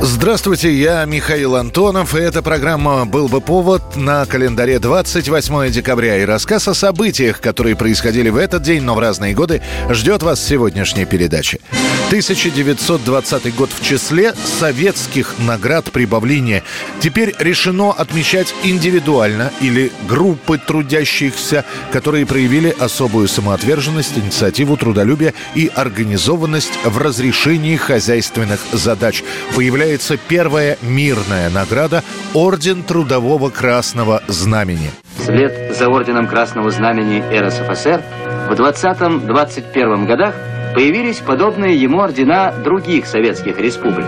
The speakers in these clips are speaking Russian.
Здравствуйте, я Михаил Антонов, и эта программа «Был бы повод» на календаре 28 декабря. И рассказ о событиях, которые происходили в этот день, но в разные годы, ждет вас в сегодняшней передаче. 1920 год в числе советских наград прибавления. Теперь решено отмечать индивидуально или группы трудящихся, которые проявили особую самоотверженность, инициативу, трудолюбие и организованность в разрешении хозяйственных задач. Появляется первая мирная награда «Орден Трудового Красного Знамени». Вслед за Орденом Красного Знамени РСФСР в 20-21 годах появились подобные ему ордена других советских республик.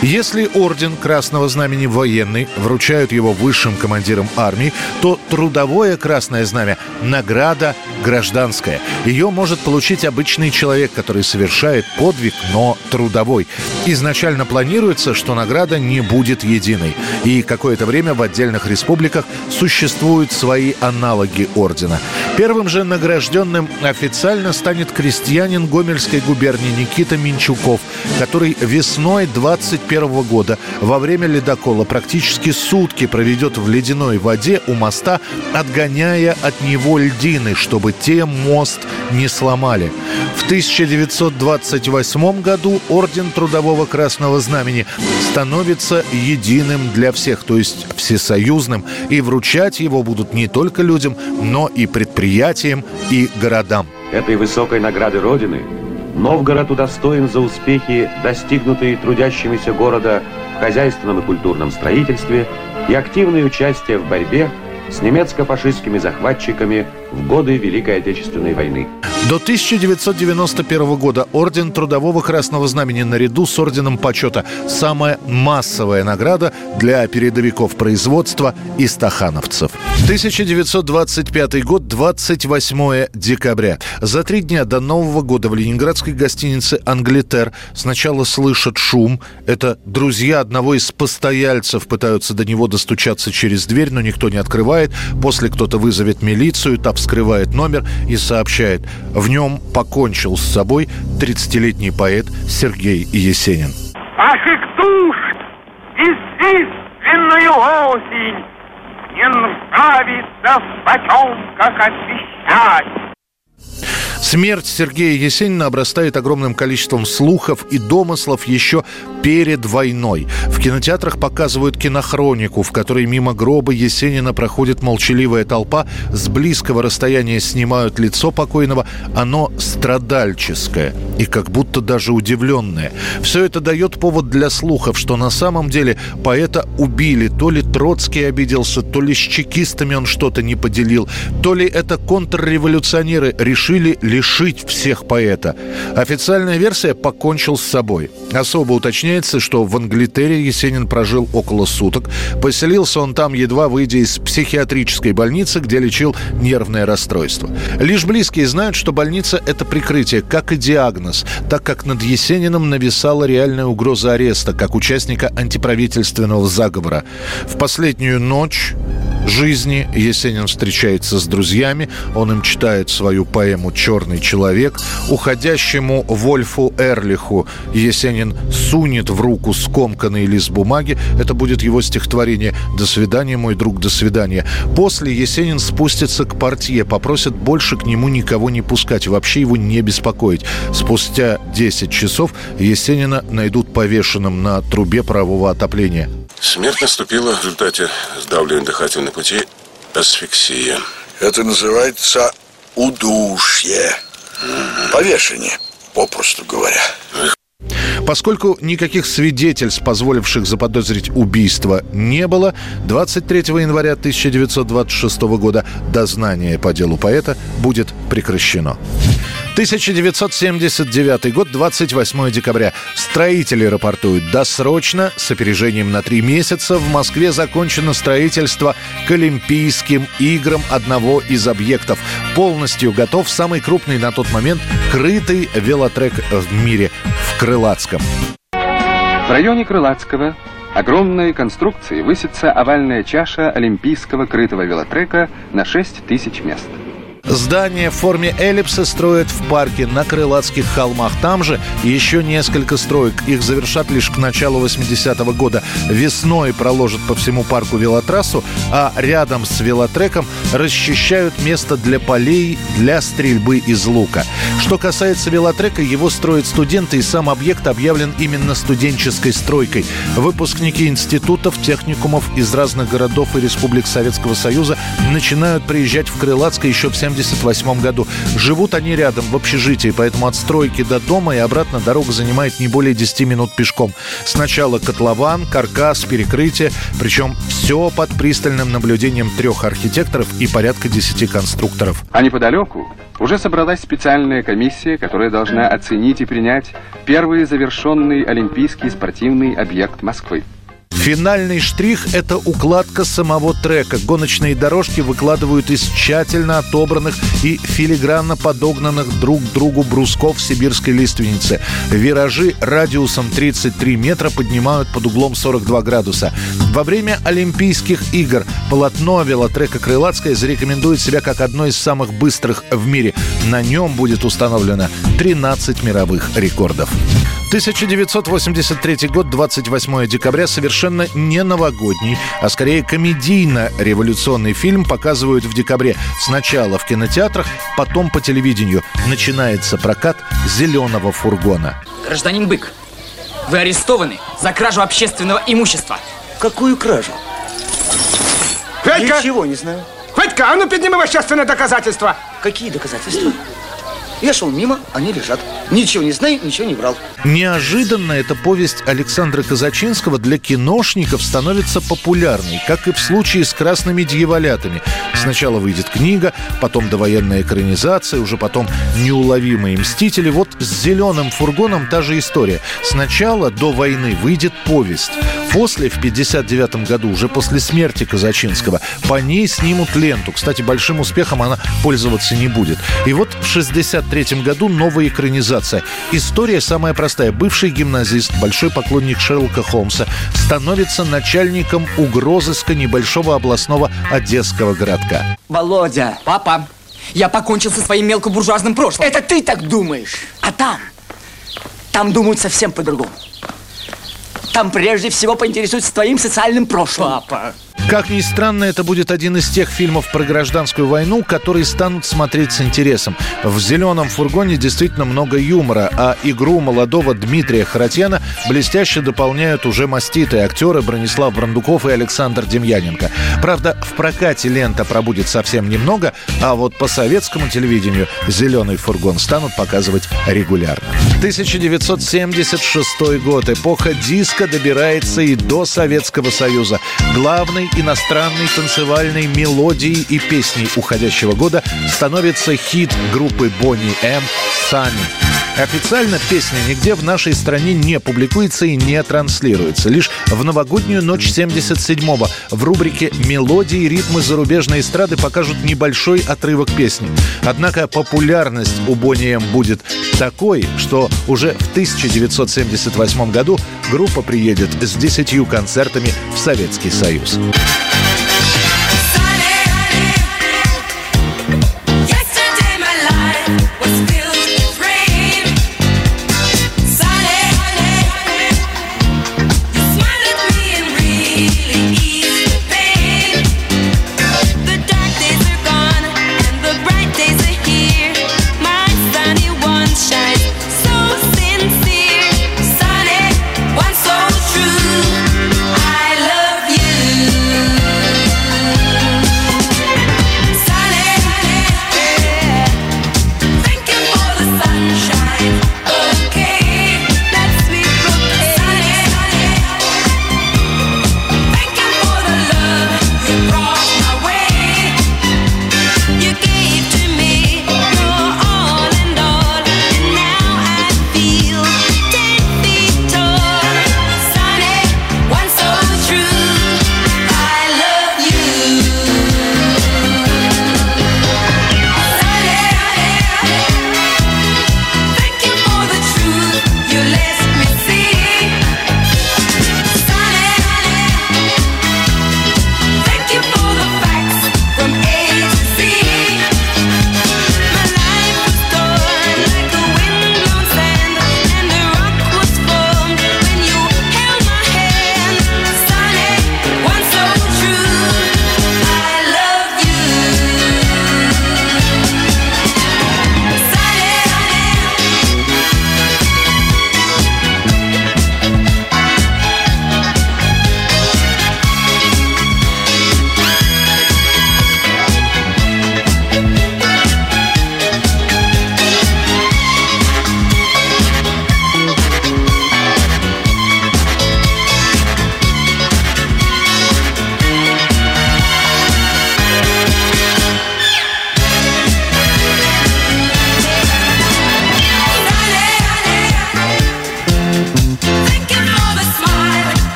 Если орден Красного Знамени военный, вручают его высшим командирам армии, то трудовое Красное Знамя – награда гражданская. Ее может получить обычный человек, который совершает подвиг, но трудовой. Изначально планируется, что награда не будет единой. И какое-то время в отдельных республиках существуют свои аналоги ордена. Первым же награжденным официально станет крестьянин Гомельской губернии Никита Менчуков, который весной 21 года во время ледокола практически сутки проведет в ледяной воде у моста, отгоняя от него льдины, чтобы те мост не сломали. В 1928 году Орден Трудового Красного Знамени становится единым для всех, то есть всесоюзным, и вручать его будут не только людям, но и предприятиям и городам. Этой высокой награды Родины Новгород удостоен за успехи, достигнутые трудящимися города в хозяйственном и культурном строительстве и активное участие в борьбе с немецко-фашистскими захватчиками в годы Великой Отечественной войны. До 1991 года Орден Трудового Красного Знамени наряду с Орденом Почета – самая массовая награда для передовиков производства и стахановцев. 1925 год, 28 декабря. За 3 дня до Нового года в ленинградской гостинице «Англитер» сначала слышат шум. Это друзья одного из постояльцев пытаются до него достучаться через дверь, но никто не открывает. После кто-то вызовет милицию, та вскрывает номер и сообщает – в нем покончил с собой 30-летний поэт Сергей Есенин. Ваших душ бесчисленную осень не нравится в потемках освещать. Смерть Сергея Есенина обрастает огромным количеством слухов и домыслов еще перед войной. В кинотеатрах показывают кинохронику, в которой мимо гроба Есенина проходит молчаливая толпа. С близкого расстояния снимают лицо покойного. Оно страдальческое и как будто даже удивленное. Все это дает повод для слухов, что на самом деле поэта убили. То ли Троцкий обиделся, то ли с чекистами он что-то не поделил, то ли это контрреволюционеры решили лишить всех поэта. Официальная версия – покончил с собой. Особо уточняется, что в Англитере Есенин прожил около суток. Поселился он там, едва выйдя из психиатрической больницы, где лечил нервное расстройство. Лишь близкие знают, что больница – это прикрытие, как и диагноз, так как над Есениным нависала реальная угроза ареста, как участника антиправительственного заговора. В последнюю ночь жизни Есенин встречается с друзьями. Он им читает свою поэму «Черный человек». Уходящему Вольфу Эрлиху Есенин сунет в руку скомканный лист бумаги. Это будет его стихотворение «До свидания, мой друг, до свидания». После Есенин спустится к портье, попросит больше к нему никого не пускать, вообще его не беспокоить. Спустя 10 часов Есенина найдут повешенным на трубе парового отопления. Смерть наступила в результате сдавливания дыхательных путей асфиксии. Это называется удушье. Повешение, попросту говоря. Поскольку никаких свидетельств, позволивших заподозрить убийство, не было, 23 января 1926 года дознание по делу поэта будет прекращено. 1979 год, 28 декабря. Строители рапортуют досрочно, с опережением на 3 месяца. В Москве закончено строительство к Олимпийским играм одного из объектов. Полностью готов самый крупный на тот момент крытый велотрек в мире в Крылатском. В районе Крылатского огромной конструкции высится овальная чаша олимпийского крытого велотрека на 6000 мест. Здание в форме эллипса строят в парке на Крылатских холмах. Там же еще несколько строек. Их завершат лишь к началу 80-го года. Весной проложат по всему парку велотрассу, а рядом с велотреком расчищают место для полей для стрельбы из лука. Что касается велотрека, его строят студенты, и сам объект объявлен именно студенческой стройкой. Выпускники институтов, техникумов из разных городов и республик Советского Союза начинают приезжать в Крылатское еще в 1978 году. Живут они рядом в общежитии, поэтому от стройки до дома и обратно дорога занимает не более 10 минут пешком. Сначала котлован, каркас, перекрытие, причем все под пристальным наблюдением 3 архитекторов и порядка 10 конструкторов. А неподалеку уже собралась специальная комиссия, которая должна оценить и принять первый завершенный олимпийский спортивный объект Москвы. Финальный штрих – это укладка самого трека. Гоночные дорожки выкладывают из тщательно отобранных и филигранно подогнанных друг к другу брусков сибирской лиственницы. Виражи радиусом 33 метра поднимают под углом 42 градуса. Во время Олимпийских игр полотно велотрека «Крылатское» зарекомендует себя как одно из самых быстрых в мире. На нем будет установлено 13 мировых рекордов. 1983 год, 28 декабря, совершенно не новогодний, а скорее комедийно-революционный фильм показывают в декабре. Сначала в кинотеатрах, потом по телевидению. Начинается прокат «Зеленого фургона». Гражданин Бык, вы арестованы за кражу общественного имущества. Какую кражу? Федька! Ничего не знаю. Федька, а ну подними вещественные доказательства. Какие доказательства? Я шел мимо, они лежат. Ничего не знаю, ничего не брал. Неожиданно эта повесть Александра Казачинского для киношников становится популярной, как и в случае с «Красными дьяволятами». Сначала выйдет книга, потом довоенная экранизация, уже потом «Неуловимые мстители». Вот с «Зеленым фургоном» та же история. Сначала до войны выйдет повесть. После, в 1959 году, уже после смерти Казачинского, по ней снимут ленту. Кстати, большим успехом она пользоваться не будет. И вот в 1963 году новая экранизация. История самая простая. Бывший гимназист, большой поклонник Шерлока Холмса, становится начальником угрозыска небольшого областного одесского городка. Володя! Папа! Я покончил со своим мелкобуржуазным прошлым. Это ты так думаешь! А там думают совсем по-другому. Там прежде всего поинтересуются твоим социальным прошлым. Папа! Как ни странно, это будет один из тех фильмов про гражданскую войну, которые станут смотреть с интересом. В «Зеленом фургоне» действительно много юмора, а игру молодого Дмитрия Харатьяна блестяще дополняют уже маститые актеры Бронислав Брандуков и Александр Демьяненко. Правда, в прокате лента пробудет совсем немного, а вот по советскому телевидению «Зеленый фургон» станут показывать регулярно. 1976 год. Эпоха диска добирается и до Советского Союза. Главный иностранной танцевальной мелодией и песней уходящего года становится хит группы Бонни М «Сами». Официально песня нигде в нашей стране не публикуется и не транслируется. Лишь в новогоднюю ночь 77-го в рубрике «Мелодии и ритмы зарубежной эстрады» покажут небольшой отрывок песни. Однако популярность у Бонни М будет такой, что уже в 1978 году группа приедет с 10 концертами в Советский Союз.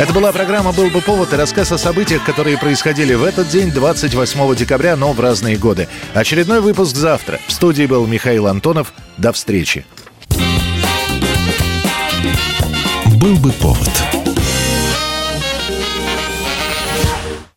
Это была программа «Был бы повод» и рассказ о событиях, которые происходили в этот день, 28 декабря, но в разные годы. Очередной выпуск завтра. В студии был Михаил Антонов. До встречи. «Был бы повод».